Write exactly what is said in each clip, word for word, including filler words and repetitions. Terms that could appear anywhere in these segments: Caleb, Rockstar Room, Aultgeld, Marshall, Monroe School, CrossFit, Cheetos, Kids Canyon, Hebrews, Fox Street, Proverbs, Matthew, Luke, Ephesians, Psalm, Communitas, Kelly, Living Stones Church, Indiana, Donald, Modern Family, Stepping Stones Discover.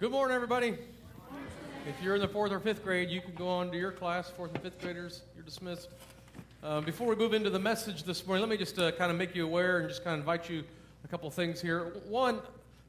Good morning, everybody. If you're in the fourth or fifth grade, you can go on to your class. Fourth and fifth graders, you're dismissed. Uh, before we move into the message this morning, let me just uh, kind of make you aware and just kind of invite you a couple things here. One,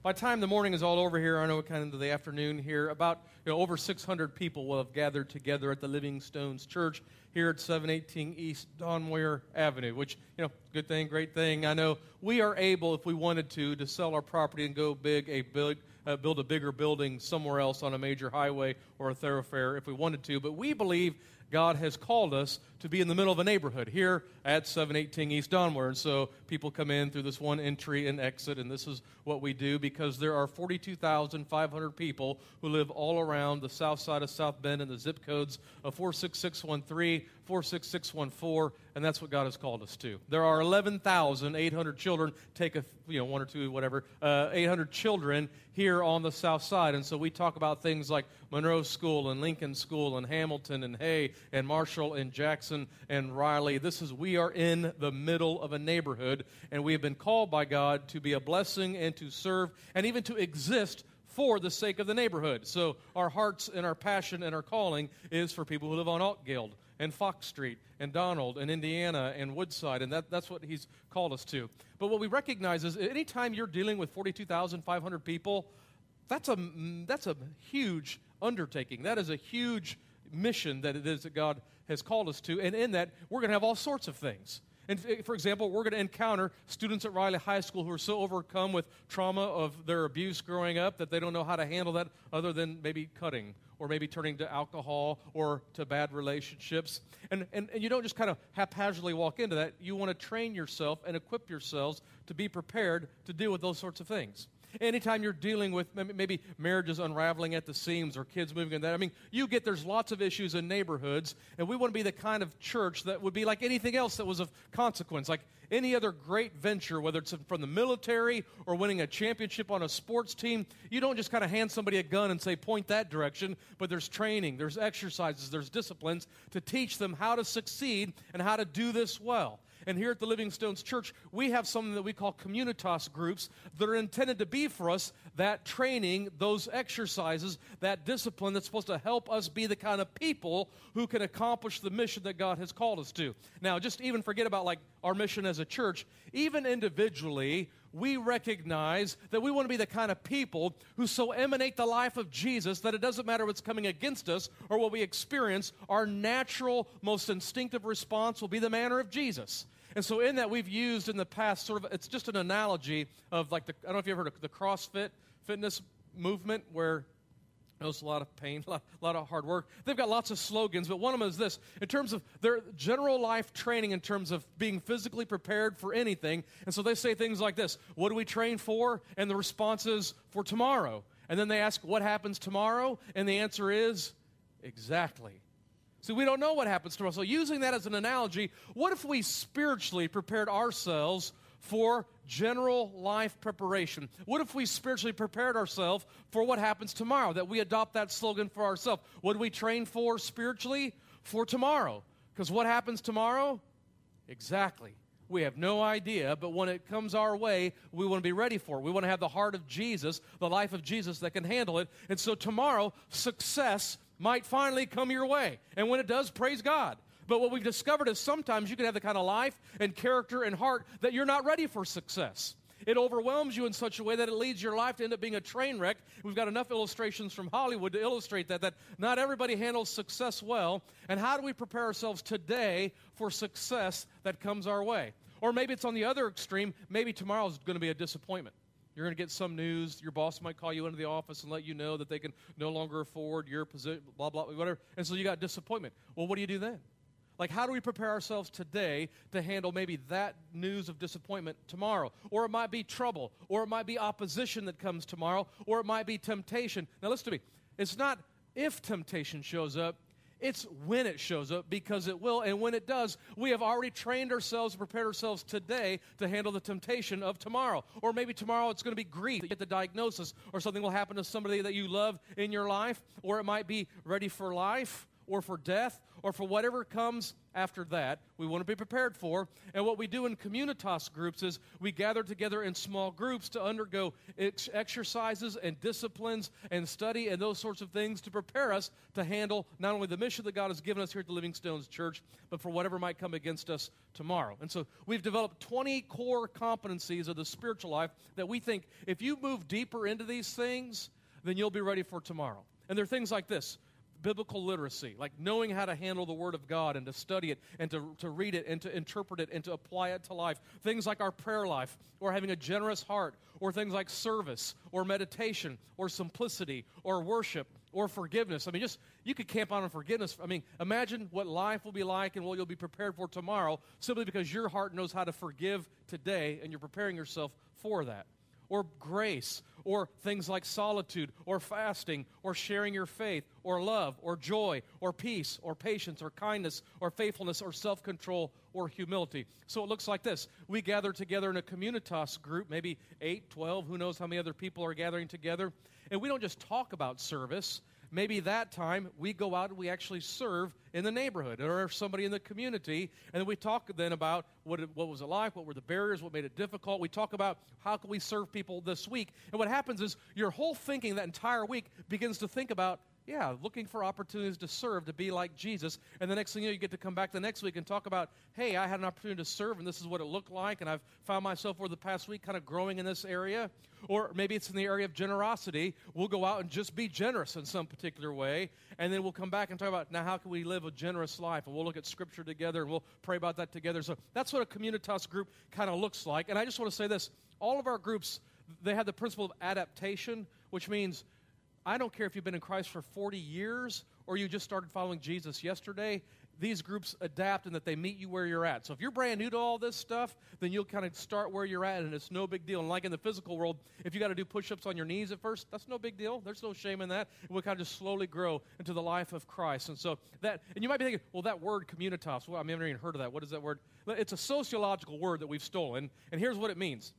by the time the morning is all over here, I know kind of the afternoon here, about you know, over six hundred people will have gathered together at the Living Stones Church here at seven eighteen East Donmoyer Avenue, which, you know, good thing, great thing. I know we are able, if we wanted to, to sell our property and go big, a big Uh, build a bigger building somewhere else on a major highway or a thoroughfare if we wanted to. But we believe God has called us to be in the middle of a neighborhood here at seven eighteen East Donmoyer. And so people come in through this one entry and exit, and this is what we do because there are forty-two thousand five hundred people who live all around the south side of South Bend in the zip codes of four six six one three, four six six one four, and that's what God has called us to. There are eleven thousand eight hundred children, take a, you know, one or two, whatever, uh, eight hundred children here on the south side. And so we talk about things like Monroe School and Lincoln School and Hamilton and Hay and Marshall and Jackson and Riley. This is, we are in the middle of a neighborhood, and we have been called by God to be a blessing and to serve and even to exist for the sake of the neighborhood. So our hearts and our passion and our calling is for people who live on Aultgeld and Fox Street and Donald and Indiana and Woodside, and that, that's what he's called us to. But what we recognize is anytime you're dealing with forty-two thousand five hundred people, that's a, that's a huge undertaking. That is a huge mission that it is that God has called us to, and in that, we're going to have all sorts of things. And for example, we're going to encounter students at Riley High School who are so overcome with trauma of their abuse growing up that they don't know how to handle that other than maybe cutting or maybe turning to alcohol or to bad relationships. And, and, and you don't just kind of haphazardly walk into that. You want to train yourself and equip yourselves to be prepared to deal with those sorts of things. Anytime you're dealing with maybe marriages unraveling at the seams or kids moving in that, I mean, you get there's lots of issues in neighborhoods, and we want to be the kind of church that would be like anything else that was of consequence, like any other great venture, whether it's from the military or winning a championship on a sports team. You don't just kind of hand somebody a gun and say, point that direction, but there's training, there's exercises, there's disciplines to teach them how to succeed and how to do this well. And here at the Living Stones Church, we have something that we call Communitas groups that are intended to be for us that training, those exercises, that discipline that's supposed to help us be the kind of people who can accomplish the mission that God has called us to. Now, just even forget about like our mission as a church. Even individually, we recognize that we want to be the kind of people who so emanate the life of Jesus that it doesn't matter what's coming against us or what we experience, our natural, most instinctive response will be the manner of Jesus. And so in that, we've used in the past sort of, it's just an analogy of like, the, I don't know if you've heard of the CrossFit fitness movement where it's a lot of pain, a lot, a lot of hard work. They've got lots of slogans, but one of them is this. In terms of their general life training, in terms of being physically prepared for anything, and so they say things like this, what do we train for? And the response is, for tomorrow. And then they ask, what happens tomorrow? And the answer is, exactly. See, we don't know what happens tomorrow. So using that as an analogy, what if we spiritually prepared ourselves for general life preparation? What if we spiritually prepared ourselves for what happens tomorrow, that we adopt that slogan for ourselves? What do we train for spiritually? For tomorrow. Because what happens tomorrow? Exactly. We have no idea, but when it comes our way, we want to be ready for it. We want to have the heart of Jesus, the life of Jesus that can handle it. And so tomorrow, success might finally come your way. And when it does, praise God. But what we've discovered is sometimes you can have the kind of life and character and heart that you're not ready for success. It overwhelms you in such a way that it leads your life to end up being a train wreck. We've got enough illustrations from Hollywood to illustrate that, that not everybody handles success well. And how do we prepare ourselves today for success that comes our way? Or maybe it's on the other extreme. Maybe tomorrow's going to be a disappointment. You're going to get some news. Your boss might call you into the office and let you know that they can no longer afford your position, blah, blah, whatever. And so you got disappointment. Well, what do you do then? Like, how do we prepare ourselves today to handle maybe that news of disappointment tomorrow? Or it might be trouble, or it might be opposition that comes tomorrow, or it might be temptation. Now, listen to me. It's not if temptation shows up. It's when it shows up, because it will. And when it does, we have already trained ourselves, prepared ourselves today to handle the temptation of tomorrow. Or maybe tomorrow it's going to be grief. You get the diagnosis, or something will happen to somebody that you love in your life. Or it might be ready for life. or for death or for whatever comes after that, we want to be prepared for. And what we do in Communitas groups is we gather together in small groups to undergo ex- exercises and disciplines and study and those sorts of things to prepare us to handle not only the mission that God has given us here at the Living Stones Church, but for whatever might come against us tomorrow. And so we've developed twenty core competencies of the spiritual life that we think if you move deeper into these things, then you'll be ready for tomorrow. And there are things like this. Biblical literacy, like knowing how to handle the Word of God and to study it and to, to read it and to interpret it and to apply it to life. Things like our prayer life or having a generous heart or things like service or meditation or simplicity or worship or forgiveness. I mean, just you could camp out on forgiveness. I mean, imagine what life will be like and what you'll be prepared for tomorrow simply because your heart knows how to forgive today and you're preparing yourself for that. Or grace, or things like solitude, or fasting, or sharing your faith, or love, or joy, or peace, or patience, or kindness, or faithfulness, or self-control, or humility. So it looks like this. We gather together in a Communitas group, maybe eight, twelve, who knows how many other people are gathering together. And we don't just talk about service. Maybe that time we go out and we actually serve in the neighborhood or somebody in the community, and we talk then about what it, what was it like, what were the barriers, what made it difficult. We talk about how can we serve people this week. And what happens is your whole thinking that entire week begins to think about, yeah, looking for opportunities to serve, to be like Jesus. And the next thing you know, you get to come back the next week and talk about, hey, I had an opportunity to serve, and this is what it looked like, and I've found myself over the past week kind of growing in this area. Or maybe it's in the area of generosity. We'll go out and just be generous in some particular way, and then we'll come back and talk about, now, how can we live a generous life? And we'll look at Scripture together, and we'll pray about that together. So that's what a Communitas group kind of looks like. And I just want to say this. All of our groups, they have the principle of adaptation, which means I don't care if you've been in Christ for forty years or you just started following Jesus yesterday. These groups adapt in that they meet you where you're at. So if you're brand new to all this stuff, then you'll kind of start where you're at, and it's no big deal. And like in the physical world, if you got to do push-ups on your knees at first, that's no big deal. There's no shame in that. We'll kind of just slowly grow into the life of Christ. And so that, and you might be thinking, well, that word Communitas, well, I've never even heard of that. What is that word? It's a sociological word that we've stolen, and here's what it means.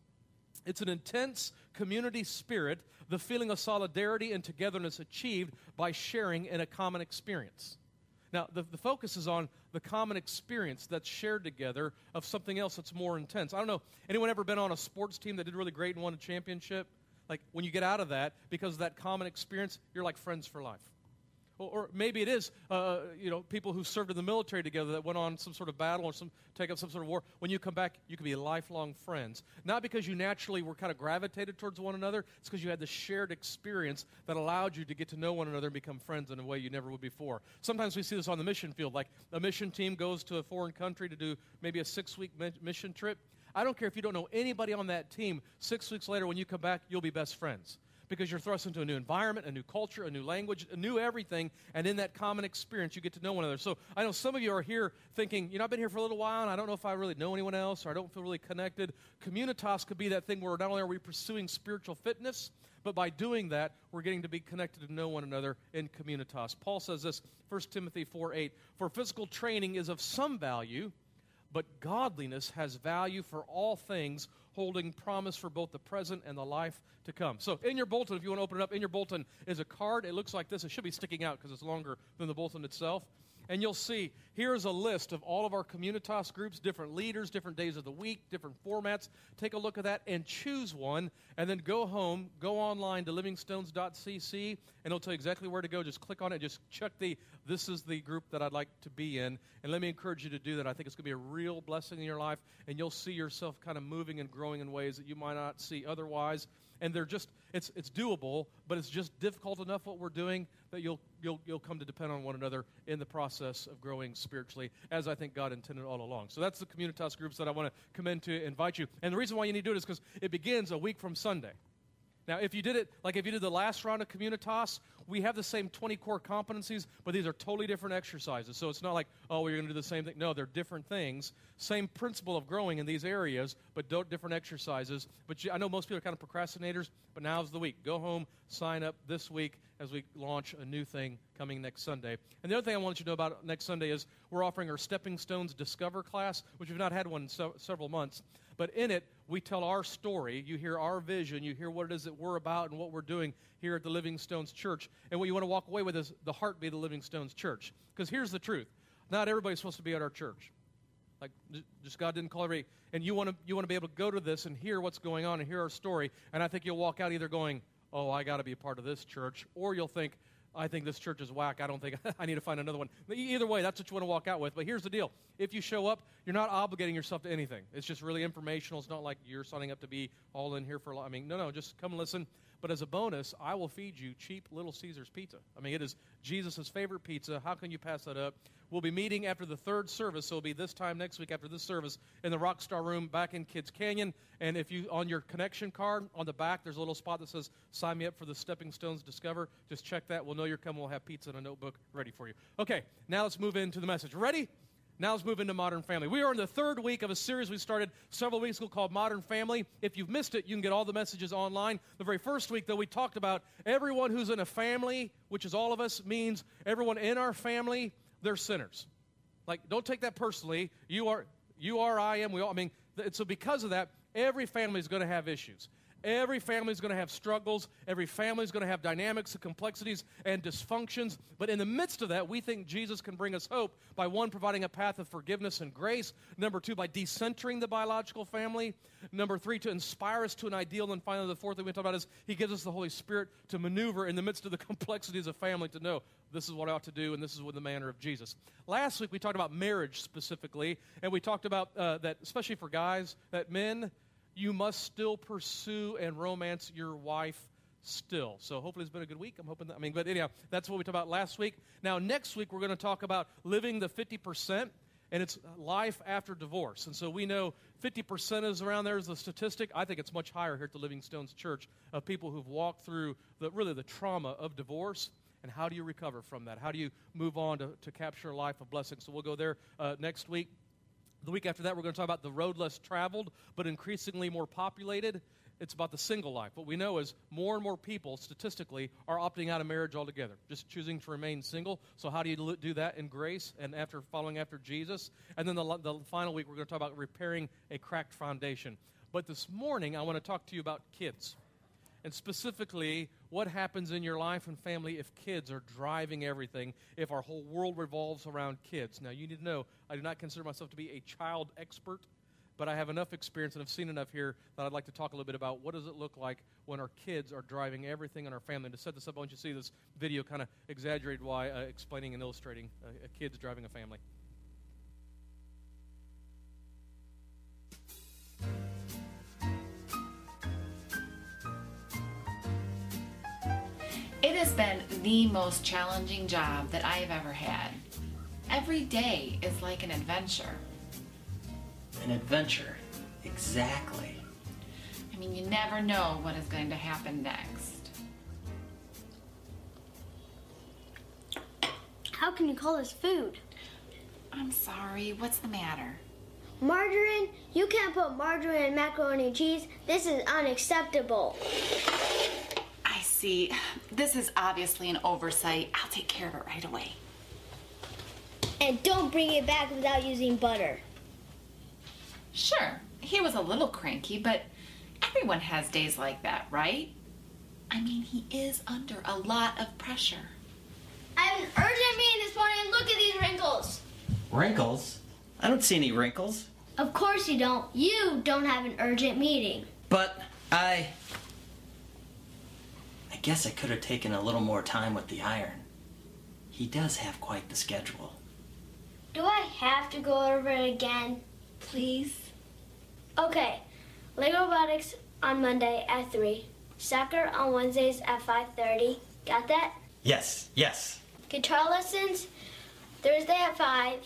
It's an intense community spirit, the feeling of solidarity and togetherness achieved by sharing in a common experience. Now, the, the focus is on the common experience that's shared together of something else that's more intense. I don't know, anyone ever been on a sports team that did really great and won a championship? Like, when you get out of that, because of that common experience, you're like friends for life. Or maybe it is, uh, you know, people who served in the military together that went on some sort of battle or some take up some sort of war. When you come back, you can be lifelong friends. Not because you naturally were kind of gravitated towards one another. It's because you had this shared experience that allowed you to get to know one another and become friends in a way you never would before. Sometimes we see this on the mission field. Like a mission team goes to a foreign country to do maybe a six-week mission trip. I don't care if you don't know anybody on that team. Six weeks later, when you come back, you'll be best friends. Because you're thrust into a new environment, a new culture, a new language, a new everything, and in that common experience, you get to know one another. So I know some of you are here thinking, you know, I've been here for a little while, and I don't know if I really know anyone else, or I don't feel really connected. Communitas could be that thing where not only are we pursuing spiritual fitness, but by doing that, we're getting to be connected to know one another in Communitas. Paul says this, First Timothy four eight, for physical training is of some value, but godliness has value for all things, holding promise for both the present and the life to come. So in your bulletin, if you want to open it up, in your bulletin is a card. It looks like this. It should be sticking out because it's longer than the bulletin itself. And you'll see here's a list of all of our Communitas groups, different leaders, different days of the week, different formats. Take a look at that and choose one, and then go home, go online to livingstones dot c c, and it'll tell you exactly where to go. Just click on it. Just check the, this is the group that I'd like to be in. And let me encourage you to do that. I think it's going to be a real blessing in your life, and you'll see yourself kind of moving and growing in ways that you might not see otherwise. And they're just, it's it's doable, but it's just difficult enough what we're doing that you'll you'll you'll come to depend on one another in the process of growing spiritually, as I think God intended all along. So that's the Communitas groups that I want to commend to invite you. And the reason why you need to do it is because it begins a week from Sunday. Now, if you did it, like if you did the last round of Communitas, we have the same twenty core competencies, but these are totally different exercises. So it's not like, oh, we're going to do the same thing. No, they're different things. Same principle of growing in these areas, but different exercises. But you, I know most people are kind of procrastinators, but now's the week. Go home, sign up this week as we launch a new thing coming next Sunday. And the other thing I want you to know about next Sunday is we're offering our Stepping Stones Discover class, which we've not had one in so, several months. But in it, we tell our story, you hear our vision, you hear what it is that we're about and what we're doing here at the Living Stones Church. And what you want to walk away with is the heartbeat of the Living Stones Church. Because here's the truth. Not everybody's supposed to be at our church. Like, just God didn't call everybody. And you want to you want to be able to go to this and hear what's going on and hear our story. And I think you'll walk out either going, oh, I got to be a part of this church. Or you'll think, I think this church is whack. I don't think I need to find another one. Either way, that's what you want to walk out with. But here's the deal. If you show up, you're not obligating yourself to anything. It's just really informational. It's not like you're signing up to be all in here for a lot. I mean, no, no, just come listen. But as a bonus, I will feed you cheap Little Caesars pizza. I mean, it is Jesus' favorite pizza. How can you pass that up? We'll be meeting after the third service, so it'll be this time next week after this service in the Rockstar Room back in Kids Canyon. And if you, on your connection card, on the back, there's a little spot that says, sign me up for the Stepping Stones Discover. Just check that. We'll know you're coming. We'll have pizza and a notebook ready for you. Okay, now let's move into the message. Ready? Now let's move into Modern Family. We are in the third week of a series we started several weeks ago called Modern Family. If you've missed it, you can get all the messages online. The very first week, though, we talked about everyone who's in a family, which is all of us, means everyone in our family, they're sinners. Like, don't take that personally. You are, you are, I am, we all, I mean, th- so because of that, every family is going to have issues. Every family is going to have struggles. Every family is going to have dynamics and complexities and dysfunctions. But in the midst of that, we think Jesus can bring us hope by, one, providing a path of forgiveness and grace. Number two, by decentering the biological family. Number three, to inspire us to an ideal. And finally, the fourth thing we talk about is he gives us the Holy Spirit to maneuver in the midst of the complexities of family to know this is what I ought to do, and this is with the manner of Jesus. Last week, we talked about marriage specifically, and we talked about uh, that, especially for guys, that men, you must still pursue and romance your wife still. So hopefully it's been a good week. I'm hoping that, I mean, but anyhow, that's what we talked about last week. Now, next week, we're going to talk about living the fifty percent, and it's life after divorce. And so we know fifty percent is around there as the statistic. I think it's much higher here at the Living Stones Church of people who've walked through the really the trauma of divorce. And how do you recover from that? How do you move on to, to capture a life of blessing? So we'll go there uh, next week. The week after that, we're going to talk about the road less traveled, but increasingly more populated. It's about the single life. What we know is more and more people, statistically, are opting out of marriage altogether, just choosing to remain single. So how do you do that in grace and after following after Jesus? And then the, the final week, we're going to talk about repairing a cracked foundation. But this morning, I want to talk to you about kids, and specifically what happens in your life and family if kids are driving everything, if our whole world revolves around kids. Now, you need to know, I do not consider myself to be a child expert, but I have enough experience and I've seen enough here that I'd like to talk a little bit about what does it look like when our kids are driving everything in our family. And to set this up, I want you to see this video kind of exaggerated why uh, explaining and illustrating uh, kids driving a family. It has been the most challenging job that I have ever had. Every day is like an adventure. An adventure, exactly. I mean, you never know what is going to happen next. How can you call this food? I'm sorry, what's the matter? Margarine? You can't put margarine in macaroni and cheese. This is unacceptable. See, this is obviously an oversight. I'll take care of it right away. And don't bring it back without using butter. Sure, he was a little cranky, but everyone has days like that, right? I mean, he is under a lot of pressure. I have an urgent meeting this morning. Look at these wrinkles. Wrinkles? I don't see any wrinkles. Of course you don't. You don't have an urgent meeting. But I... I guess I could have taken a little more time with the iron. He does have quite the schedule. Do I have to go over it again, please? Okay, Lego robotics on Monday at three. Soccer on Wednesdays at five thirty. Got that? Yes, yes. Guitar lessons Thursday at five.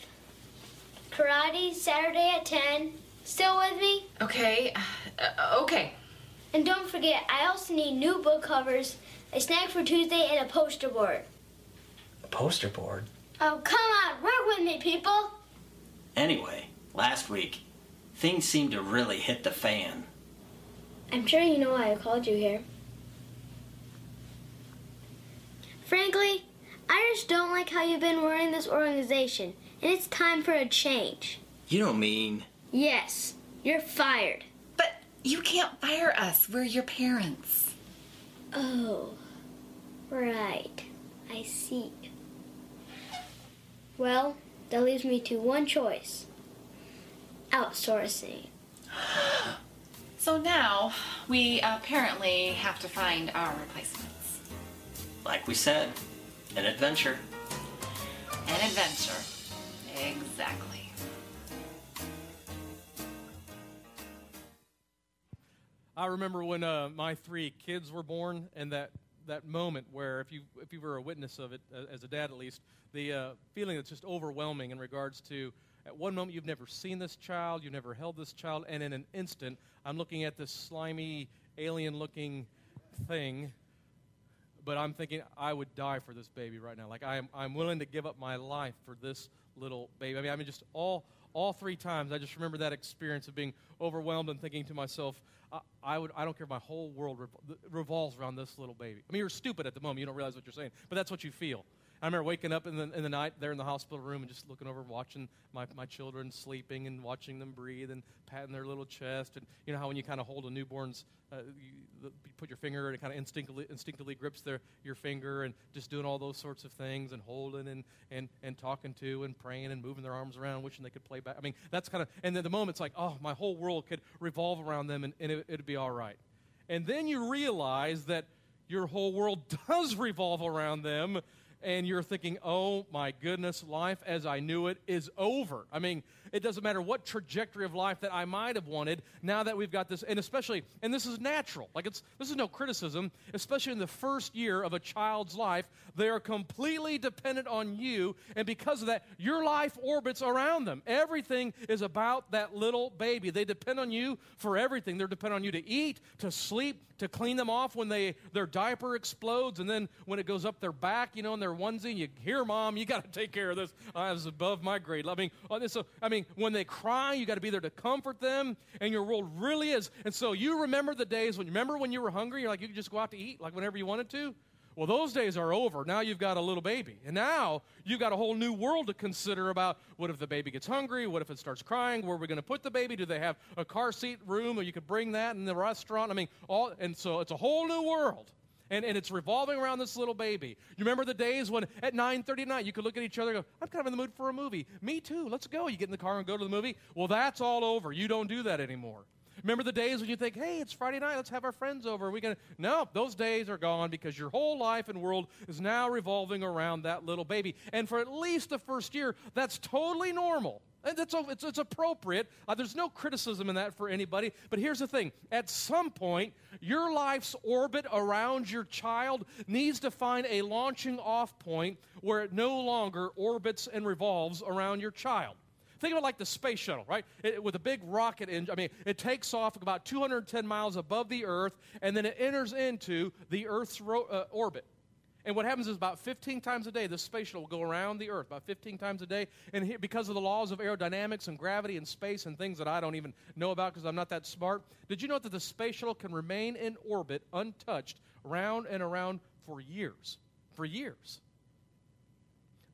Karate Saturday at ten. Still with me? Okay, uh, okay. And don't forget, I also need new book covers, a snack for Tuesday, and a poster board. A poster board? Oh, come on, work with me, people! Anyway, last week, things seemed to really hit the fan. I'm sure you know why I called you here. Frankly, I just don't like how you've been running this organization, and it's time for a change. You don't mean... Yes, you're fired. You can't fire us. We're your parents. Oh, right. I see. Well, that leaves me to one choice. Outsourcing. So now, we apparently have to find our replacements. Like we said, an adventure. An adventure. Exactly. I remember when uh, my three kids were born, and that, that moment where, if you if you were a witness of it, uh, as a dad at least, the uh, feeling that's just overwhelming in regards to, at one moment you've never seen this child, you've never held this child, and in an instant, I'm looking at this slimy, alien-looking thing, but I'm thinking, I would die for this baby right now. Like, I'm I'm willing to give up my life for this little baby. I mean, I mean, just all... All three times, I just remember that experience of being overwhelmed and thinking to myself, I, I would, I don't care, my whole world revol- revolves around this little baby. I mean, you're stupid at the moment. You don't realize what you're saying, but that's what you feel. I remember waking up in the, in the night there in the hospital room and just looking over and watching my, my children sleeping and watching them breathe and patting their little chest. And you know how when you kind of hold a newborn's, uh, you, you put your finger and it kind of instinctively, instinctively grips their your finger, and just doing all those sorts of things and holding and, and, and talking to and praying and moving their arms around, wishing they could play back. I mean, that's kind of, and then the moment's like, oh, my whole world could revolve around them and, and it, it'd be all right. And then you realize that your whole world does revolve around them. And you're thinking, oh, my goodness, life as I knew it is over. I mean, it doesn't matter what trajectory of life that I might have wanted, now that we've got this, and especially, and this is natural. Like, it's this is no criticism, especially in the first year of a child's life, they are completely dependent on you, and because of that, your life orbits around them. Everything is about that little baby. They depend on you for everything. They're dependent on you to eat, to sleep, to clean them off when they their diaper explodes, and then when it goes up their back, you know, and their onesie, and you hear, Mom, you got to take care of this. I was above my grade. I mean, so, I mean, when they cry, you got to be there to comfort them, and your world really is. And so you remember the days when, remember when you were hungry, you're like, you could just go out to eat, like whenever you wanted to? Well, those days are over. Now you've got a little baby. And now you've got a whole new world to consider about what if the baby gets hungry? What if it starts crying? Where are we going to put the baby? Do they have a car seat room, or you could bring that in the restaurant? I mean, all, and so it's a whole new world. And, and it's revolving around this little baby. You remember the days when at nine thirty at night you could look at each other and go, I'm kind of in the mood for a movie. Me too. Let's go. You get in the car and go to the movie. Well, that's all over. You don't do that anymore. Remember the days when you think, hey, it's Friday night. Let's have our friends over. Are we gonna? No, those days are gone because your whole life and world is now revolving around that little baby. And for at least the first year, that's totally normal. And that's a, it's, it's appropriate. Uh, there's no criticism in that for anybody. But here's the thing. At some point, your life's orbit around your child needs to find a launching off point where it no longer orbits and revolves around your child. Think of it like the space shuttle, right? It, with a big rocket engine. I mean, it takes off about two hundred ten miles above the Earth, and then it enters into the Earth's ro- uh, orbit. And what happens is about fifteen times a day, this space shuttle will go around the Earth, about fifteen times a day. And here, because of the laws of aerodynamics and gravity and space and things that I don't even know about because I'm not that smart, did you know that the space shuttle can remain in orbit untouched round and around for years? For years.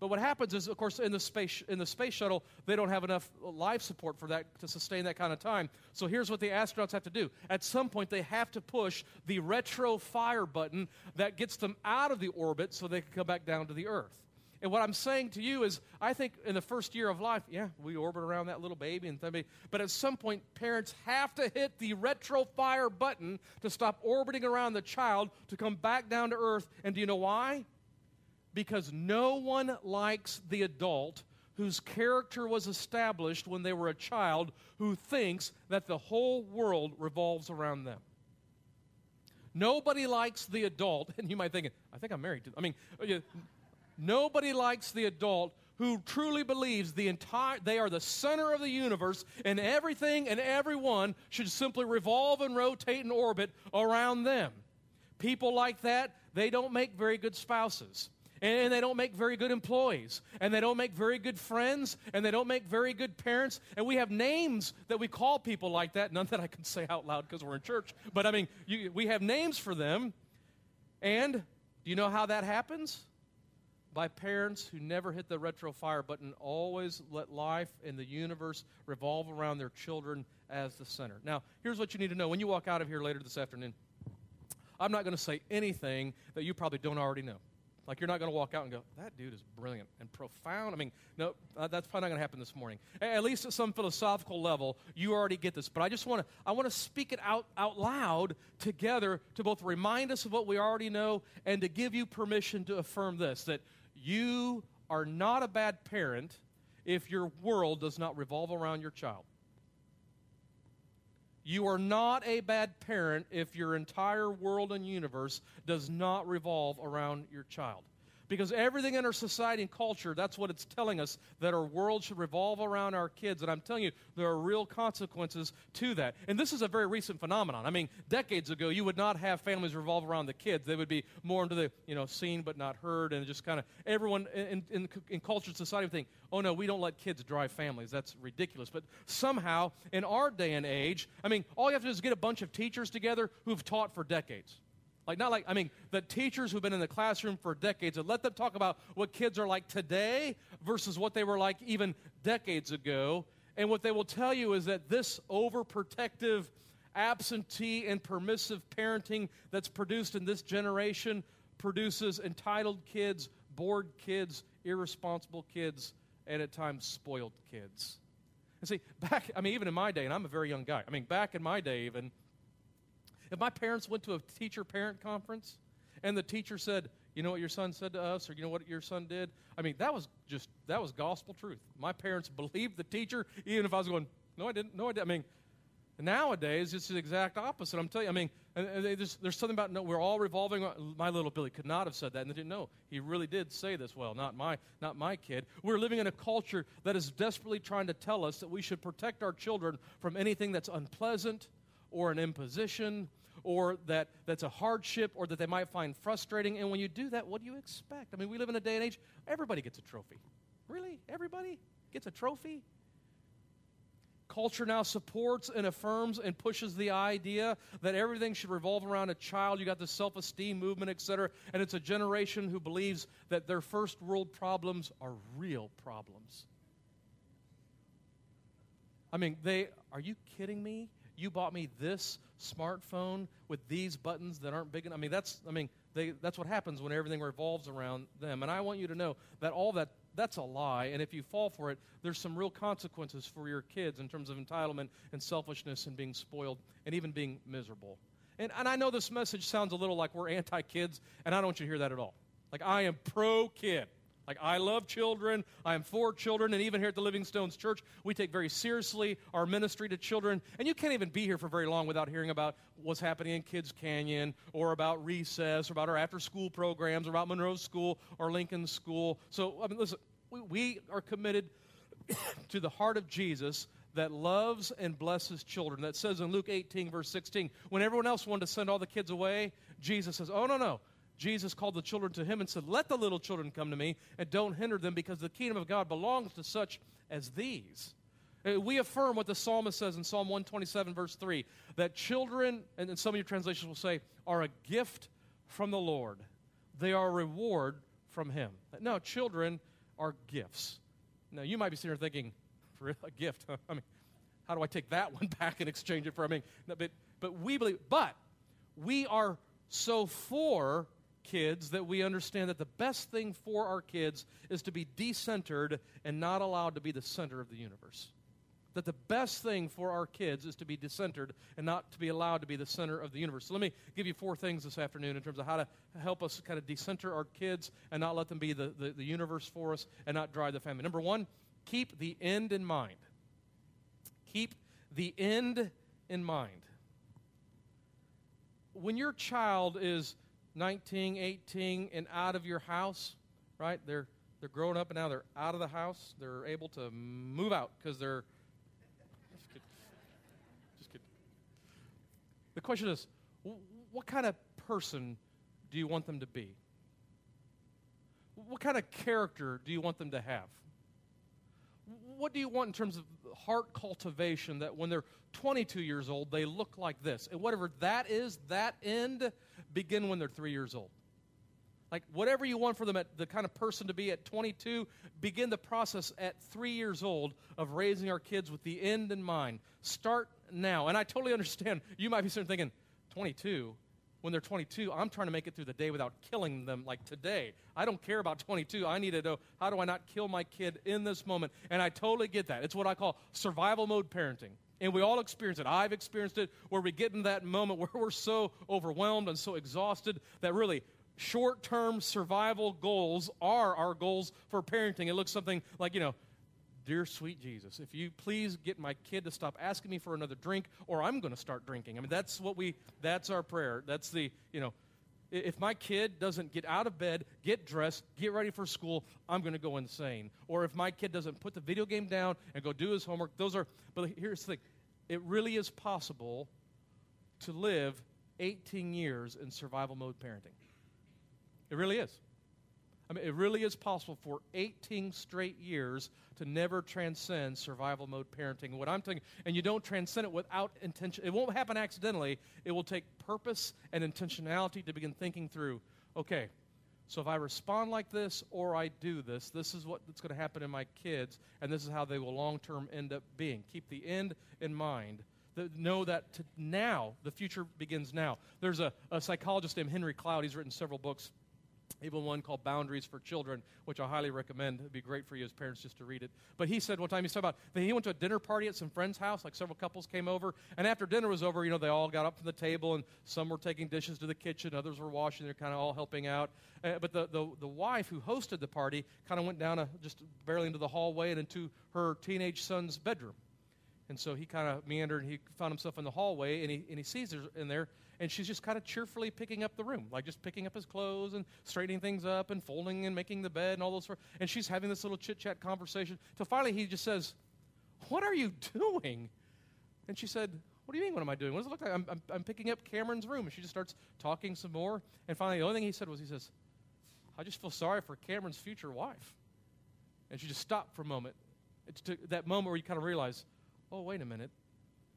But what happens is, of course, in the space in the space shuttle, they don't have enough life support for that to sustain that kind of time. So here's what the astronauts have to do. At some point, they have to push the retro fire button that gets them out of the orbit so they can come back down to the Earth. And what I'm saying to you is, I think in the first year of life, yeah, we orbit around that little baby and th- but at some point, parents have to hit the retro fire button to stop orbiting around the child to come back down to Earth. And do you know why? Because no one likes the adult whose character was established when they were a child, who thinks that the whole world revolves around them. Nobody likes the adult, and you might think, I think I'm married to them. I mean, nobody likes the adult who truly believes the entire they are the center of the universe, and everything and everyone should simply revolve and rotate and orbit around them. People like that, they don't make very good spouses. And they don't make very good employees, and they don't make very good friends, and they don't make very good parents. And we have names that we call people like that, none that I can say out loud because we're in church. But, I mean, you, we have names for them. And do you know how that happens? By parents who never hit the retro fire button, always let life and the universe revolve around their children as the center. Now, here's what you need to know. When you walk out of here later this afternoon, I'm not going to say anything that you probably don't already know. Like, you're not going to walk out and go, that dude is brilliant and profound. I mean, no, uh, that's probably not going to happen this morning. At least at some philosophical level, you already get this. But I just want to I want to speak it out, out loud together to both remind us of what we already know and to give you permission to affirm this, that you are not a bad parent if your world does not revolve around your child. You are not a bad parent if your entire world and universe does not revolve around your child. Because everything in our society and culture, that's what it's telling us, that our world should revolve around our kids. And I'm telling you, there are real consequences to that. And this is a very recent phenomenon. I mean, decades ago, you would not have families revolve around the kids. They would be more into the, you know, seen but not heard, and just kind of everyone in, in, in culture and society would think, oh, no, we don't let kids drive families. That's ridiculous. But somehow, in our day and age, I mean, all you have to do is get a bunch of teachers together who've taught for decades. Like, not like, I mean, the teachers who've been in the classroom for decades, and let them talk about what kids are like today versus what they were like even decades ago. And what they will tell you is that this overprotective, absentee, and permissive parenting that's produced in this generation produces entitled kids, bored kids, irresponsible kids, and at times spoiled kids. And see, back, I mean, even in my day, and I'm a very young guy, I mean, back in my day even, if my parents went to a teacher-parent conference and the teacher said, you know what your son said to us, or you know what your son did, I mean, that was just, that was gospel truth. My parents believed the teacher, even if I was going, no, I didn't, no, I didn't. I mean, nowadays, it's the exact opposite. I'm telling you, I mean, and they just, there's something about, no, we're all revolving around, my little Billy could not have said that, and they didn't know. He really did say this. Well, not my, not my kid. We're living in a culture that is desperately trying to tell us that we should protect our children from anything that's unpleasant or an imposition, or that that's a hardship, or that they might find frustrating. And when you do that, what do you expect? I mean, we live in a day and age, everybody gets a trophy. Really? Everybody gets a trophy? Culture now supports and affirms and pushes the idea that everything should revolve around a child. You got the self-esteem movement, et cetera, and it's a generation who believes that their first world problems are real problems. I mean, they, are you kidding me? You bought me this smartphone with these buttons that aren't big enough. I mean, that's I mean, they, that's what happens when everything revolves around them. And I want you to know that all that, that's a lie. And if you fall for it, there's some real consequences for your kids in terms of entitlement and selfishness and being spoiled and even being miserable. And, and I know this message sounds a little like we're anti-kids, and I don't want you to hear that at all. Like, I am pro-kid. Like, I love children, I am for children, and even here at the Living Stones Church, we take very seriously our ministry to children. And you can't even be here for very long without hearing about what's happening in Kids Canyon, or about recess, or about our after-school programs, or about Monroe School or Lincoln School. So, I mean, listen, we, we are committed to the heart of Jesus that loves and blesses children. That says in Luke eighteen, verse sixteen, when everyone else wanted to send all the kids away, Jesus says, oh, no, no. Jesus called the children to him and said, let the little children come to me and don't hinder them, because the kingdom of God belongs to such as these. We affirm what the psalmist says in Psalm one twenty-seven, verse three, that children, and some of your translations will say, are a gift from the Lord. They are a reward from him. No, children are gifts. Now, you might be sitting here thinking, for a gift? Huh? I mean, how do I take that one back and exchange it for, I mean, but, but we believe, but we are so for kids that we understand that the best thing for our kids is to be decentered and not allowed to be the center of the universe. That the best thing for our kids is to be decentered and not to be allowed to be the center of the universe. So let me give you four things this afternoon in terms of how to help us kind of decenter our kids and not let them be the, the, the universe for us and not drive the family. Number one, keep the end in mind. Keep the end in mind. When your child is nineteen, eighteen, and out of your house, right? They're they're growing up, and now they're out of the house. They're able to move out because they're... Just kidding. Just kidding. The question is, what kind of person do you want them to be? What kind of character do you want them to have? What do you want in terms of heart cultivation, that when they're twenty-two years old, they look like this? And whatever that is, that end, begin when they're three years old. Like, whatever you want for them, at the kind of person to be at twenty-two, begin the process at three years old of raising our kids with the end in mind. Start now. And I totally understand. You might be sitting thinking, twenty-two? When they're twenty-two, I'm trying to make it through the day without killing them like today. I don't care about twenty-two. I need to know, how do I not kill my kid in this moment? And I totally get that. It's what I call survival mode parenting. And we all experience it. I've experienced it, where we get in that moment where we're so overwhelmed and so exhausted that really short-term survival goals are our goals for parenting. It looks something like, you know, dear sweet Jesus, if you please get my kid to stop asking me for another drink, or I'm going to start drinking. I mean, that's what we, that's our prayer. That's the, you know, if my kid doesn't get out of bed, get dressed, get ready for school, I'm going to go insane. Or if my kid doesn't put the video game down and go do his homework, those are, but here's the thing, it really is possible to live eighteen years in survival mode parenting. It really is. I mean, it really is possible for eighteen straight years to never transcend survival mode parenting. What I'm thinking, and you don't transcend it without intention. It won't happen accidentally. It will take purpose and intentionality to begin thinking through, okay, so if I respond like this or I do this, this is what's going to happen in my kids, and this is how they will long-term end up being. Keep the end in mind. The, know that to now, the future begins now. There's a, a psychologist named Henry Cloud. He's written several books, even one called Boundaries for Children, which I highly recommend. It would be great for you as parents just to read it. But he said one time, he was talking about, he went to a dinner party at some friend's house, like several couples came over, and after dinner was over, you know, they all got up from the table, and some were taking dishes to the kitchen, others were washing, they're kind of all helping out. Uh, but the, the, the wife who hosted the party kind of went down a, just barely into the hallway and into her teenage son's bedroom. And so he kind of meandered, and he found himself in the hallway, and he, and he sees her in there, and she's just kind of cheerfully picking up the room, like just picking up his clothes and straightening things up and folding and making the bed and all those sort of, and she's having this little chit-chat conversation. So finally he just says, what are you doing? And she said, what do you mean what am I doing? What does it look like? I'm, I'm, I'm picking up Cameron's room. And she just starts talking some more. And finally the only thing he said was, he says, I just feel sorry for Cameron's future wife. And she just stopped for a moment. It's that moment where you kind of realize, oh, wait a minute.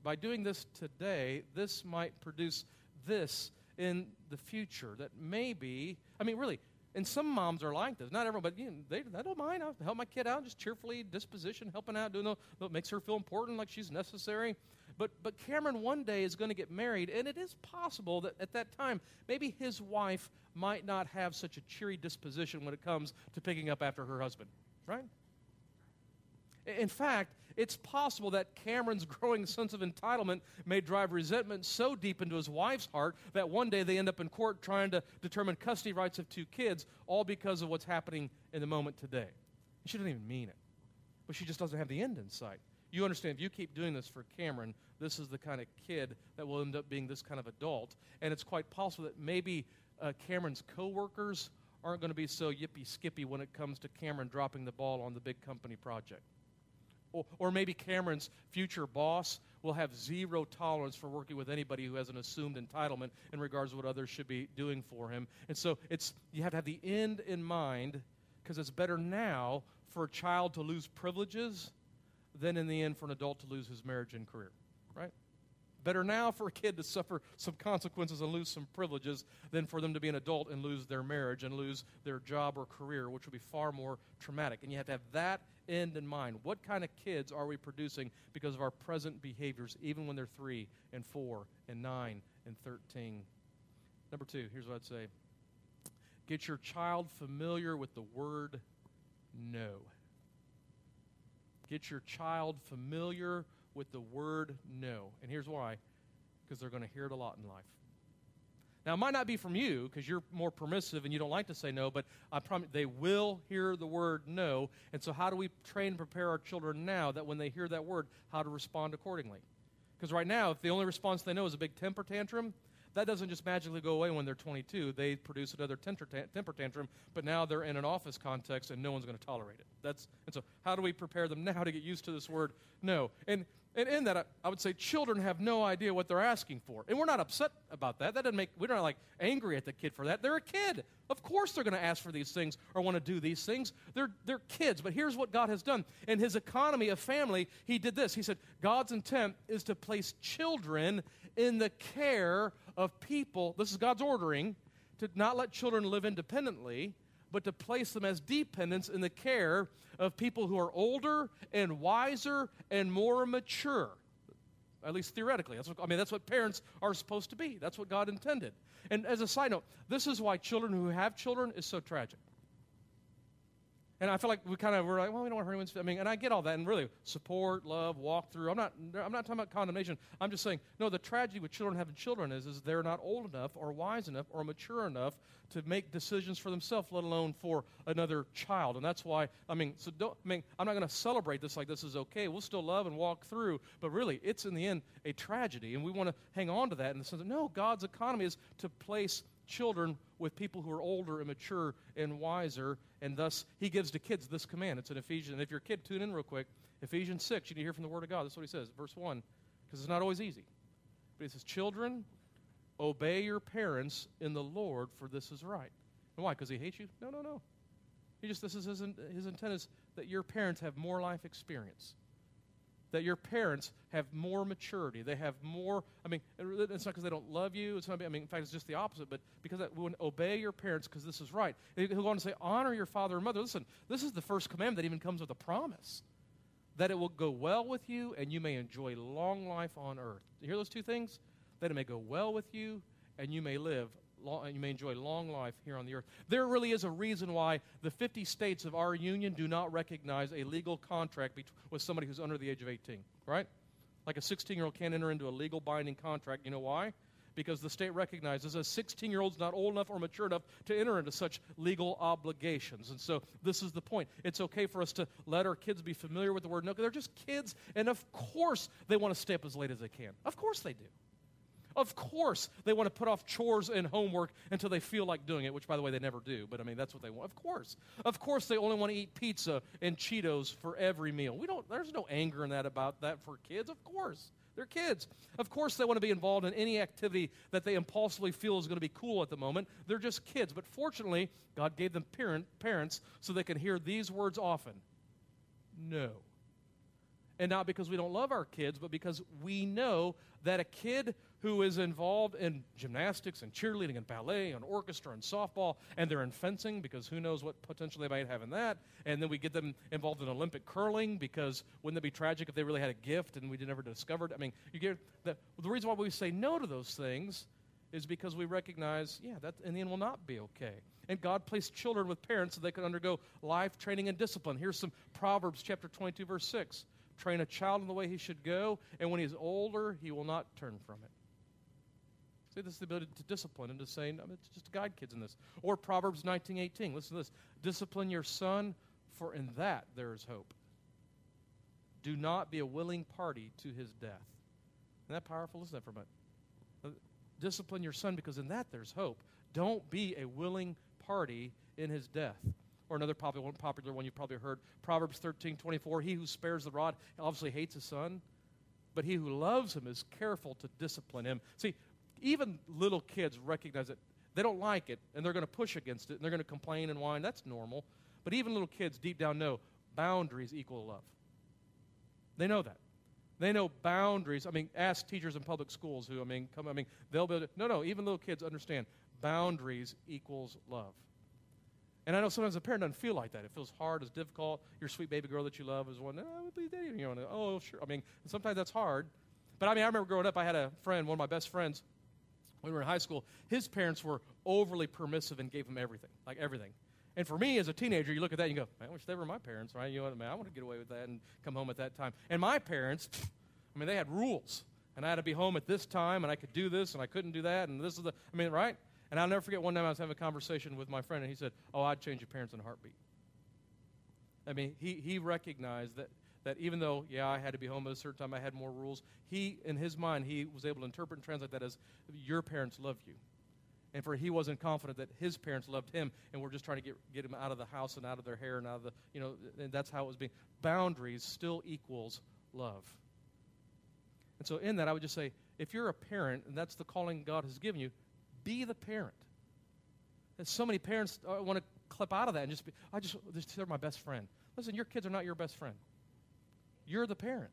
By doing this today, this might produce this in the future, that maybe, I mean, really, and some moms are like this. Not everyone, but you know, they, I don't mind. I'll help my kid out, just cheerfully, disposition, helping out, doing what makes her feel important, like she's necessary. But but Cameron one day is going to get married, and it is possible that at that time, maybe his wife might not have such a cheery disposition when it comes to picking up after her husband, right? In fact, it's possible that Cameron's growing sense of entitlement may drive resentment so deep into his wife's heart that one day they end up in court trying to determine custody rights of two kids, all because of what's happening in the moment today. She doesn't even mean it, but she just doesn't have the end in sight. You understand, if you keep doing this for Cameron, this is the kind of kid that will end up being this kind of adult, and it's quite possible that maybe uh, Cameron's coworkers aren't going to be so yippy-skippy when it comes to Cameron dropping the ball on the big company project. Or, or maybe Cameron's future boss will have zero tolerance for working with anybody who has an assumed entitlement in regards to what others should be doing for him. And so it's, you have to have the end in mind, because it's better now for a child to lose privileges than in the end for an adult to lose his marriage and career, right? Better now for a kid to suffer some consequences and lose some privileges than for them to be an adult and lose their marriage and lose their job or career, which would be far more traumatic. And you have to have that end in mind. What kind of kids are we producing because of our present behaviors, even when they're three and four and nine and thirteen? Number two, here's what I'd say. Get your child familiar with the word no. Get your child familiar with the word no. And here's why. Because they're going to hear it a lot in life. Now, it might not be from you because you're more permissive and you don't like to say no, but I promise they will hear the word no. And so how do we train and prepare our children now that when they hear that word, how to respond accordingly? Because right now, if the only response they know is a big temper tantrum, that doesn't just magically go away when they're twenty-two. They produce another temper tantrum, but now they're in an office context and no one's going to tolerate it. That's, and so how do we prepare them now to get used to this word no? And And in that, I, I would say children have no idea what they're asking for. And we're not upset about that. That doesn't make, we're not like angry at the kid for that. They're a kid. Of course they're going to ask for these things or want to do these things. They're, they're kids. But here's what God has done. In his economy of family, he did this. He said, God's intent is to place children in the care of people. This is God's ordering, to not let children live independently, but to place them as dependents in the care of people who are older and wiser and more mature. at least theoretically. That's what, I mean, that's what parents are supposed to be. That's what God intended. And as a side note, this is why children who have children is so tragic. And I feel like we kind of were like, well, we don't want to hurt anyone's. I mean, and I get all that. And really, support, love, walk through. I'm not. I'm not talking about condemnation. I'm just saying, no. The tragedy with children having children is, is they're not old enough, or wise enough, or mature enough to make decisions for themselves, let alone for another child. And that's why. I mean, so don't. I mean, I'm not going to celebrate this like this is okay. We'll still love and walk through. But really, it's in the end a tragedy, and we want to hang on to that in the sense that no, God's economy is to place children with people who are older and mature and wiser, and thus he gives to kids this command. It's in Ephesians. And if you're a kid, tune in real quick. Ephesians six, you need to hear from the Word of God. That's what he says, verse one, because it's not always easy. But he says, children, obey your parents in the Lord, for this is right. And why? Because he hates you? No, no, no. He just, this is his, his intent is that your parents have more life experience, that your parents have more maturity. They have more, I mean, it's not because they don't love you. It's not, I mean, in fact, it's just the opposite. But because that, we obey your parents because this is right. He'll go on to say, honor your father and mother. Listen, this is the first commandment that even comes with a promise, that it will go well with you and you may enjoy long life on earth. You hear those two things? That it may go well with you and you may live long, you may enjoy long life here on the earth. There really is a reason why the fifty states of our union do not recognize a legal contract be- with somebody who's under the age of eighteen, right? Like a sixteen-year-old can't enter into a legal binding contract. You know why? Because the state recognizes a sixteen-year-old's not old enough or mature enough to enter into such legal obligations. And so this is the point. It's okay for us to let our kids be familiar with the word no. They're just kids, and of course they want to stay up as late as they can. Of course they do. Of course they want to put off chores and homework until they feel like doing it, which, by the way, they never do. But, I mean, that's what they want. Of course. Of course they only want to eat pizza and Cheetos for every meal. We don't. There's no anger in that about that for kids. Of course. They're kids. Of course they want to be involved in any activity that they impulsively feel is going to be cool at the moment. They're just kids. But fortunately, God gave them parent, parents so they can hear these words often. No. And not because we don't love our kids, but because we know that a kid who is involved in gymnastics and cheerleading and ballet and orchestra and softball, and they're in fencing because who knows what potential they might have in that, and then we get them involved in Olympic curling because wouldn't it be tragic if they really had a gift and we never discovered? I mean, you get the, the reason why we say no to those things is because we recognize, yeah, that in the end will not be okay. And God placed children with parents so they could undergo life training and discipline. Here's some Proverbs chapter twenty-two, verse six. Train a child in the way he should go, and when he is older, he will not turn from it. See, this is the ability to discipline and to say, no, it's just to guide kids in this. Or Proverbs nineteen eighteen. Listen to this. Discipline your son, for in that there is hope. Do not be a willing party to his death. Isn't that powerful? Listen to that for a minute. Discipline your son, because in that there's hope. Don't be a willing party in his death. Or another popular one, popular one you've probably heard, Proverbs thirteen twenty-four, he who spares the rod obviously hates his son, but he who loves him is careful to discipline him. See, even little kids recognize it. They don't like it, and they're going to push against it, and they're going to complain and whine. That's normal. But even little kids deep down know boundaries equal love. They know that. They know boundaries. I mean, ask teachers in public schools who, I mean, come. I mean, they'll be able to, no, no, even little kids understand boundaries equals love. And I know sometimes a parent doesn't feel like that. It feels hard. It's difficult. Your sweet baby girl that you love is one, oh, you know, oh, sure. I mean, sometimes that's hard. But, I mean, I remember growing up, I had a friend, one of my best friends, when we were in high school. His parents were overly permissive and gave him everything, like everything. And for me, as a teenager, you look at that and you go, man, I wish they were my parents, right? You know what I mean? I want to get away with that and come home at that time. And my parents, I mean, they had rules. And I had to be home at this time, and I could do this, and I couldn't do that, and this is the, I mean, right? And I'll never forget one time I was having a conversation with my friend, and he said, oh, I'd change your parents in a heartbeat. I mean, he he recognized that, that even though, yeah, I had to be home at a certain time, I had more rules, he, in his mind, he was able to interpret and translate that as your parents love you. And for he wasn't confident that his parents loved him, and we're just trying to get, get him out of the house and out of their hair and out of the, you know, and that's how it was being. Boundaries still equals love. And so in that, I would just say, if you're a parent, and that's the calling God has given you, be the parent. And so many parents uh, want to clip out of that and just be, I just, they're my best friend. Listen, your kids are not your best friend. You're the parent.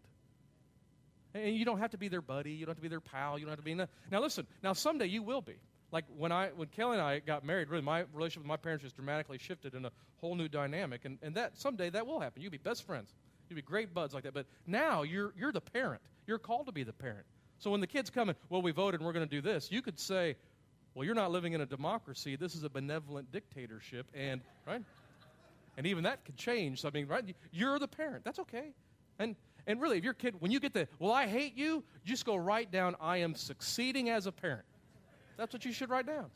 And you don't have to be their buddy. You don't have to be their pal. You don't have to be. No, now, listen, now someday you will be. Like when I, when Kelly and I got married, really my relationship with my parents just dramatically shifted in a whole new dynamic. And, and that someday that will happen. You'll be best friends. You'll be great buds like that. But now you're, you're the parent. You're called to be the parent. So when the kids come and, well, we voted and we're going to do this, you could say, well, you're not living in a democracy. This is a benevolent dictatorship, and right? And even that could change. So, I mean, right? You're the parent. That's okay. And and really, if your kid, when you get the, well, I hate you, you just go write down, I am succeeding as a parent. That's what you should write down.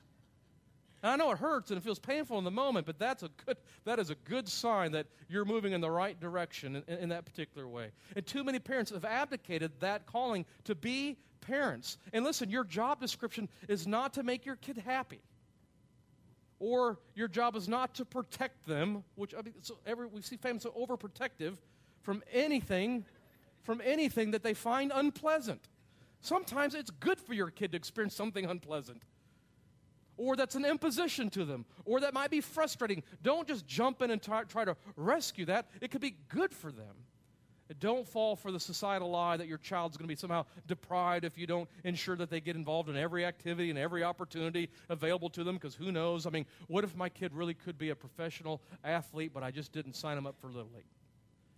And I know it hurts and it feels painful in the moment, but that's a good, that is a good sign that you're moving in the right direction in, in, in that particular way. And too many parents have abdicated that calling to be parents. And listen, your job description is not to make your kid happy. Or your job is not to protect them, which I mean, so every, we see families are overprotective from anything, from anything that they find unpleasant. Sometimes it's good for your kid to experience something unpleasant. Or that's an imposition to them. Or that might be frustrating. Don't just jump in and t- try to rescue that. It could be good for them. Don't fall for the societal lie that your child's going to be somehow deprived if you don't ensure that they get involved in every activity and every opportunity available to them, because who knows? I mean, what if my kid really could be a professional athlete, but I just didn't sign him up for Little League?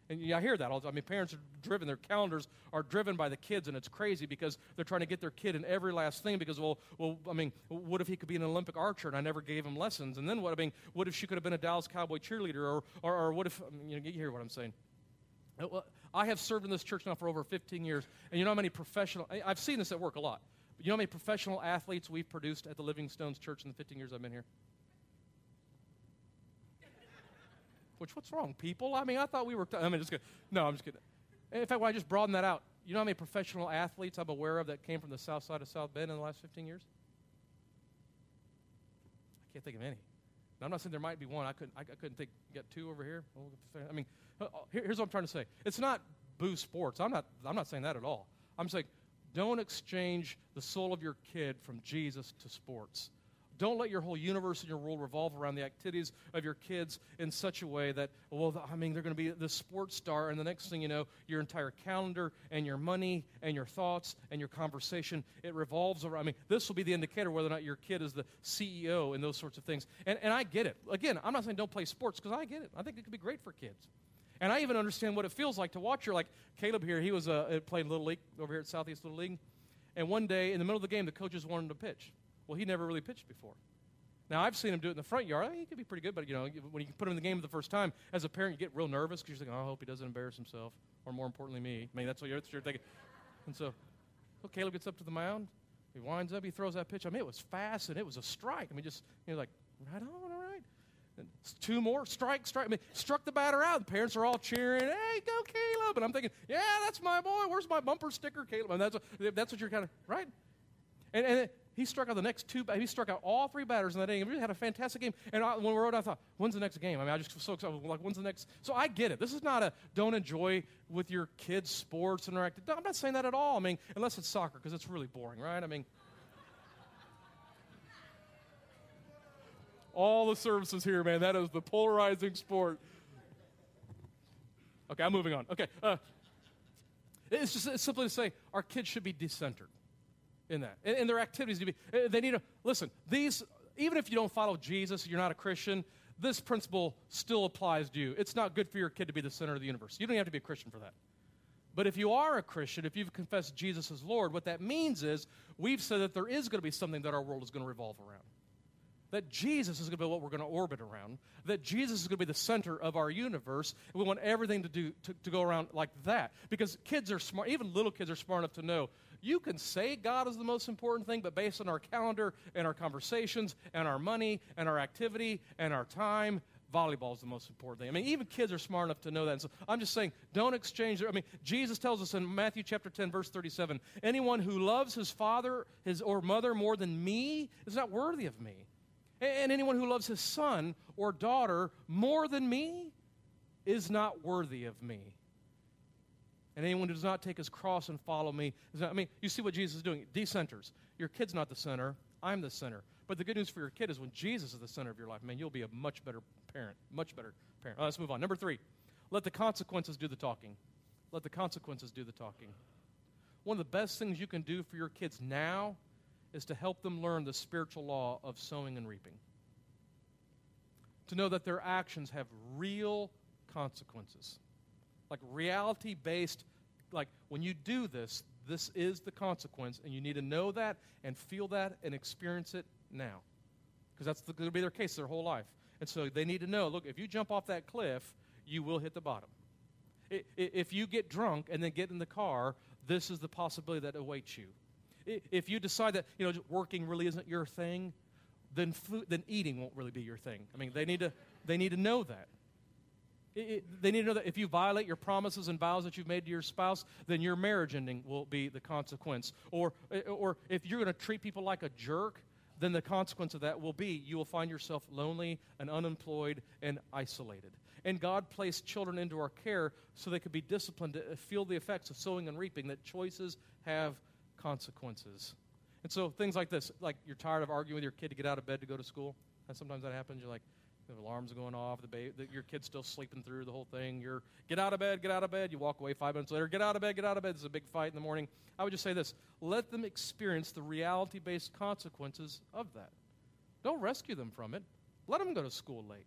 And yeah, I hear that all the time. I mean, parents are driven, their calendars are driven by the kids, and it's crazy because they're trying to get their kid in every last thing because, well, well, I mean, what if he could be an Olympic archer and I never gave him lessons? And then what? I mean, what if she could have been a Dallas Cowboy cheerleader? Or, or, or what if, I mean, you know, you hear what I'm saying? I have served in this church now for over fifteen years, and you know how many professional, I've seen this at work a lot, but you know how many professional athletes we've produced at the Living Stones Church in the fifteen years I've been here? Which, what's wrong, people? I mean, I thought we were, t- I mean, just kidding. No, I'm just kidding. In fact, when I just broaden that out, you know how many professional athletes I'm aware of that came from the south side of South Bend in the last fifteen years? I can't think of any. Now, I'm not saying there might be one. I couldn't I, I couldn't think, got two over here. I mean, here, here's what I'm trying to say. It's not boo sports. I'm not I'm not saying that at all. I'm saying don't exchange the soul of your kid from Jesus to sports. Don't let your whole universe and your world revolve around the activities of your kids in such a way that, well, I mean, they're going to be the sports star, and the next thing you know, your entire calendar and your money and your thoughts and your conversation, it revolves around. I mean, this will be the indicator whether or not your kid is the C E O and those sorts of things. And, and I get it. Again, I'm not saying don't play sports, because I get it. I think it could be great for kids. And I even understand what it feels like to watch her. Like Caleb here, he was uh, playing Little League over here at Southeast Little League. And one day, in the middle of the game, the coaches wanted him to pitch. Well, he never really pitched before. Now, I've seen him do it in the front yard. I mean, he could be pretty good, but, you know, when you put him in the game for the first time, as a parent, you get real nervous because you're thinking, oh, I hope he doesn't embarrass himself, or more importantly, me. I mean, that's what you're, you're thinking. And so, well, Caleb gets up to the mound. He winds up. He throws that pitch. I mean, it was fast, and it was a strike. I mean, just, you know, like, right on, all right. And two more, strike, strike. I mean, struck the batter out. The parents are all cheering, hey, go Caleb. And I'm thinking, yeah, that's my boy. Where's my bumper sticker, Caleb? And that's what, that's what you're kind of, right? And, and it, He struck out the next two. He struck out all three batters in that inning. He had a fantastic game. And I, when we wrote, I thought, when's the next game? I mean, I just was so excited. Like, when's the next? So I get it. This is not a don't enjoy with your kids sports and interact. No, I'm not saying that at all. I mean, unless it's soccer, because it's really boring, right? I mean, all the services here, man. That is the polarizing sport. Okay, I'm moving on. Okay, uh, it's just it's simply to say our kids should be decentered. In that, and, and their activities need to be, they need to, listen, these, even if you don't follow Jesus, you're not a Christian, this principle still applies to you. It's not good for your kid to be the center of the universe. You don't have to be a Christian for that. But if you are a Christian, if you've confessed Jesus as Lord, what that means is we've said that there is going to be something that our world is going to revolve around. That Jesus is going to be what we're going to orbit around. That Jesus is going to be the center of our universe. And we want everything to do to, to go around like that. Because kids are smart, even little kids are smart enough to know, you can say God is the most important thing, but based on our calendar and our conversations and our money and our activity and our time, volleyball is the most important thing. I mean, even kids are smart enough to know that. And so I'm just saying, don't exchange. Their, I mean, Jesus tells us in Matthew chapter ten, verse thirty-seven, anyone who loves his father his or mother more than me is not worthy of me. And anyone who loves his son or daughter more than me is not worthy of me. And anyone who does not take his cross and follow me, is not, I mean, you see what Jesus is doing. Decenters. Your kid's not the center. I'm the center. But the good news for your kid is when Jesus is the center of your life, man, you'll be a much better parent, much better parent. All right, let's move on. Number three, let the consequences do the talking. Let the consequences do the talking. One of the best things you can do for your kids now is to help them learn the spiritual law of sowing and reaping. To know that their actions have real consequences. Like reality-based like, when you do this, this is the consequence, and you need to know that and feel that and experience it now, because that's going to be their case their whole life. And so they need to know, look, if you jump off that cliff, you will hit the bottom. If you get drunk and then get in the car, this is the possibility that awaits you. If you decide that, you know, working really isn't your thing, then food, then eating won't really be your thing. I mean, they need to they need to know that. It, it, they need to know that if you violate your promises and vows that you've made to your spouse, then your marriage ending will be the consequence. Or, or if you're going to treat people like a jerk, then the consequence of that will be you will find yourself lonely and unemployed and isolated. And God placed children into our care so they could be disciplined to feel the effects of sowing and reaping, that choices have consequences. And so things like this, like you're tired of arguing with your kid to get out of bed to go to school, and sometimes that happens. You're like, the alarm's going off, the baby, the, your kid's still sleeping through the whole thing. You're, get out of bed, get out of bed. You walk away five minutes later, get out of bed, get out of bed. This is a big fight in the morning. I would just say this, let them experience the reality-based consequences of that. Don't rescue them from it. Let them go to school late.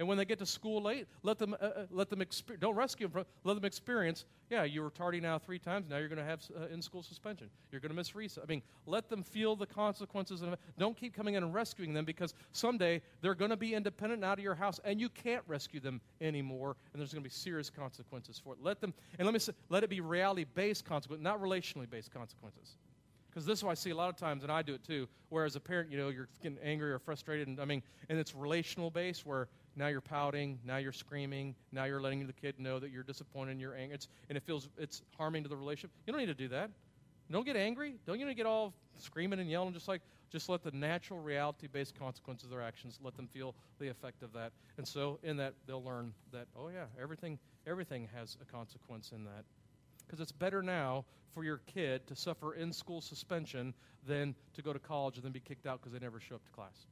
And when they get to school late, let them, uh, let them exper- don't rescue them from, let them experience, yeah, you were tardy now three times, now you're going to have uh, in-school suspension. You're going to miss recess. I mean, let them feel the consequences. And don't keep coming in and rescuing them, because someday they're going to be independent and out of your house, and you can't rescue them anymore, and there's going to be serious consequences for it. Let them, and let me say, let it be reality-based consequences, not relationally-based consequences. Because this is what I see a lot of times, and I do it too, where as a parent, you know, you're getting angry or frustrated, and I mean, and it's relational-based where now you're pouting, now you're screaming, now you're letting the kid know that you're disappointed and you're angry, it's, and it feels it's harming to the relationship. You don't need to do that. Don't get angry. Don't you need to get all screaming and yelling, just like, just let the natural reality-based consequences of their actions, let them feel the effect of that. And so in that, they'll learn that, oh yeah, everything, everything has a consequence in that. Because it's better now for your kid to suffer in-school suspension than to go to college and then be kicked out because they never show up to class.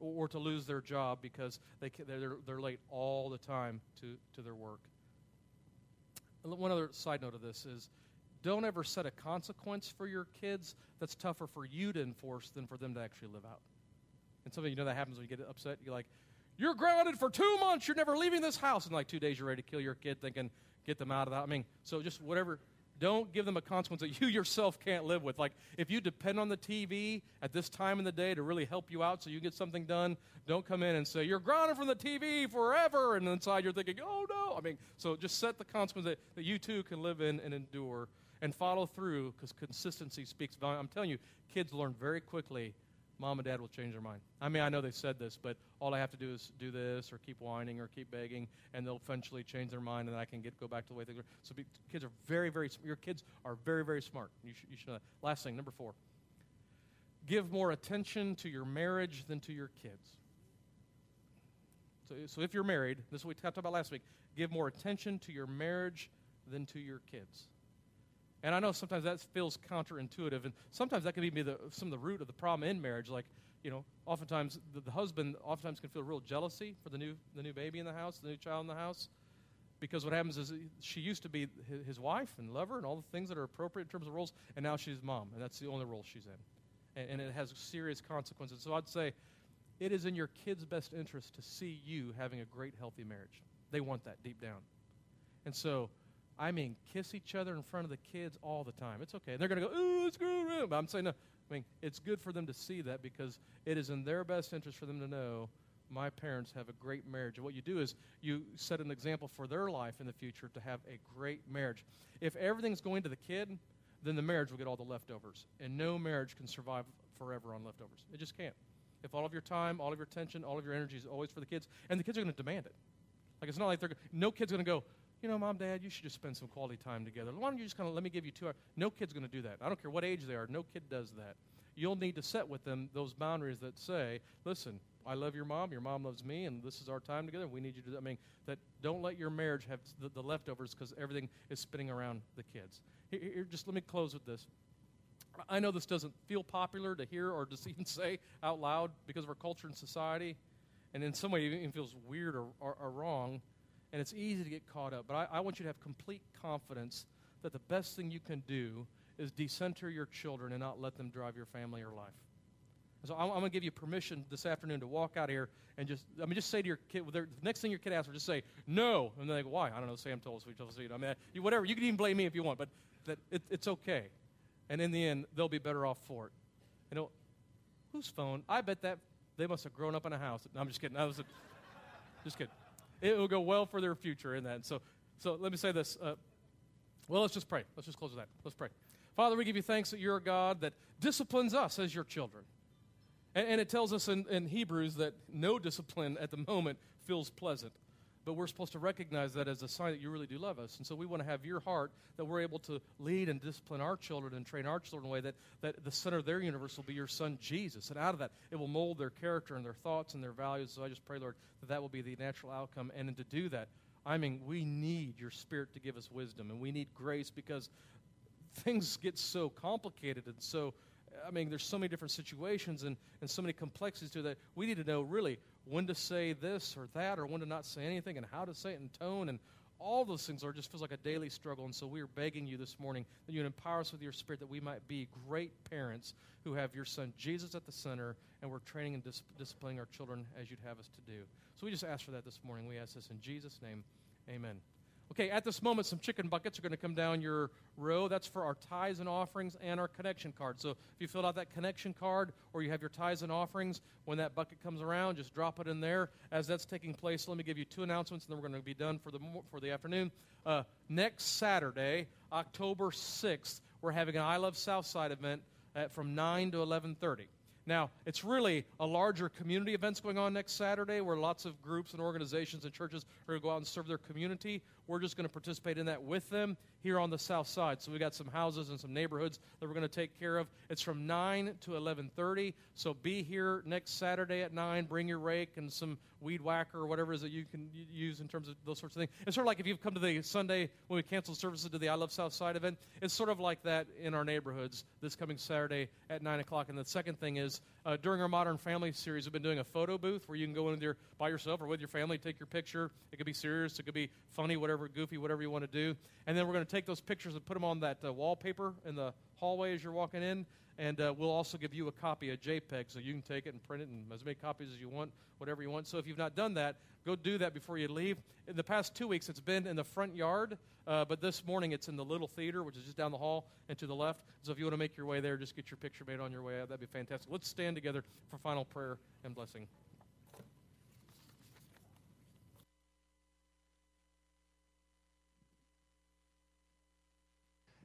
Or to lose their job because they, they're, they're late all the time to, to their work. One other side note of this is, don't ever set a consequence for your kids that's tougher for you to enforce than for them to actually live out. And some of you know that happens when you get upset. You're like, you're grounded for two months. You're never leaving this house. In like two days, you're ready to kill your kid thinking, get them out of that. I mean, so just whatever. Don't give them a consequence that you yourself can't live with. Like, if you depend on the T V at this time in the day to really help you out so you get something done, don't come in and say, you're grounded from the T V forever, and inside you're thinking, oh, no. I mean, so just set the consequence that, that you, too, can live in and endure and follow through, because consistency speaks volumes. I'm telling you, kids learn very quickly. Mom and dad will change their mind. I mean, I know they said this, but all I have to do is do this or keep whining or keep begging, and they'll eventually change their mind, and then I can get go back to the way they were. So be, kids are very, very, your kids are very, very smart. You should, you should know that. Last thing, number four. Give more attention to your marriage than to your kids. So, so if you're married, this is what we talked about last week, give more attention to your marriage than to your kids. And I know sometimes that feels counterintuitive, and sometimes that can be the, some of the root of the problem in marriage. Like, you know, oftentimes the, the husband oftentimes can feel real jealousy for the new the new baby in the house, the new child in the house, because what happens is she used to be his wife and lover and all the things that are appropriate in terms of roles, and now she's mom, and that's the only role she's in. And, and it has serious consequences. So I'd say it is in your kids' best interest to see you having a great, healthy marriage. They want that deep down. And so, I mean, kiss each other in front of the kids all the time. It's okay. And they're going to go, ooh, it's good. But I'm saying, no. I mean, it's good for them to see that, because it is in their best interest for them to know my parents have a great marriage. And what you do is you set an example for their life in the future to have a great marriage. If everything's going to the kid, then the marriage will get all the leftovers. And no marriage can survive forever on leftovers. It just can't. If all of your time, all of your attention, all of your energy is always for the kids, and the kids are going to demand it. Like, it's not like they're no kid's going to go, you know, Mom, Dad, you should just spend some quality time together. Why don't you just kind of let me give you two hours? No kid's going to do that. I don't care what age they are. No kid does that. You'll need to set with them those boundaries that say, listen, I love your mom. Your mom loves me, and this is our time together. We need you to do that. I mean, that don't let your marriage have the, the leftovers, because everything is spinning around the kids. Here, here, just let me close with this. I know this doesn't feel popular to hear or just even say out loud because of our culture and society, and in some way it even feels weird or, or, or wrong. And it's easy to get caught up. But I, I want you to have complete confidence that the best thing you can do is decenter your children and not let them drive your family or life. So I'm, I'm going to give you permission this afternoon to walk out here and just, I mean, just say to your kid, the next thing your kid asks for, just say, no. And they're like, why? I don't know. Sam told us we told us. I mean, you, whatever. You can even blame me if you want, but that it, it's okay. And in the end, they'll be better off for it. You know, whose phone? I bet that they must have grown up in a house. No, I'm just kidding. I was a, just kidding. It will go well for their future in that. And so, so let me say this. Uh, well, let's just pray. Let's just close with that. Let's pray. Father, we give you thanks that you're a God that disciplines us as your children. And, and it tells us in, in Hebrews that no discipline at the moment feels pleasant. But we're supposed to recognize that as a sign that you really do love us. And so we want to have your heart that we're able to lead and discipline our children and train our children in a way that, that the center of their universe will be your son, Jesus. And out of that, it will mold their character and their thoughts and their values. So I just pray, Lord, that that will be the natural outcome. And to do that, I mean, we need your Spirit to give us wisdom. And we need grace because things get so complicated and so, I mean, there's so many different situations and, and so many complexities to that. We need to know really when to say this or that or when to not say anything and how to say it in tone and all those things are just feels like a daily struggle. And so we are begging you this morning that you would empower us with your Spirit that we might be great parents who have your son Jesus at the center and we're training and dis- disciplining our children as you'd have us to do. So we just ask for that this morning. We ask this in Jesus' name. Amen. Okay, at this moment, some chicken buckets are going to come down your row. That's for our tithes and offerings and our connection card. So if you filled out that connection card or you have your tithes and offerings, when that bucket comes around, just drop it in there. As that's taking place, let me give you two announcements, and then we're going to be done for the for the afternoon. Uh, next Saturday, October sixth, we're having an I Love South Side event at, from nine to eleven thirty. Now, it's really a larger community events going on next Saturday where lots of groups and organizations and churches are going to go out and serve their community. We're just going to participate in that with them here on the south side. So we've got some houses and some neighborhoods that we're going to take care of. It's from nine to eleven thirty, so be here next Saturday at nine. Bring your rake and some weed whacker or whatever it is that you can use in terms of those sorts of things. It's sort of like if you've come to the Sunday when we canceled services to the I Love South Side event. It's sort of like that in our neighborhoods this coming Saturday at nine o'clock. And the second thing is uh, during our Modern Family series, we've been doing a photo booth where you can go in there by yourself or with your family, take your picture. It could be serious. It could be funny, whatever, goofy, whatever you want to do. And then we're going to take those pictures and put them on that uh, wallpaper in the hallway as you're walking in, and uh, we'll also give you a copy, a JPEG, so you can take it and print it and as many copies as you want, whatever you want. So if you've not done that, go do that before you leave. In the past two weeks, it's been in the front yard, uh, but this morning it's in the little theater, which is just down the hall and to the left. So if you want to make your way there, just get your picture made on your way out. That'd be fantastic. Let's stand together for final prayer and blessing.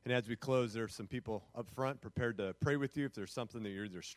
And as we close, there are some people up front prepared to pray with you if there's something that you're either struggling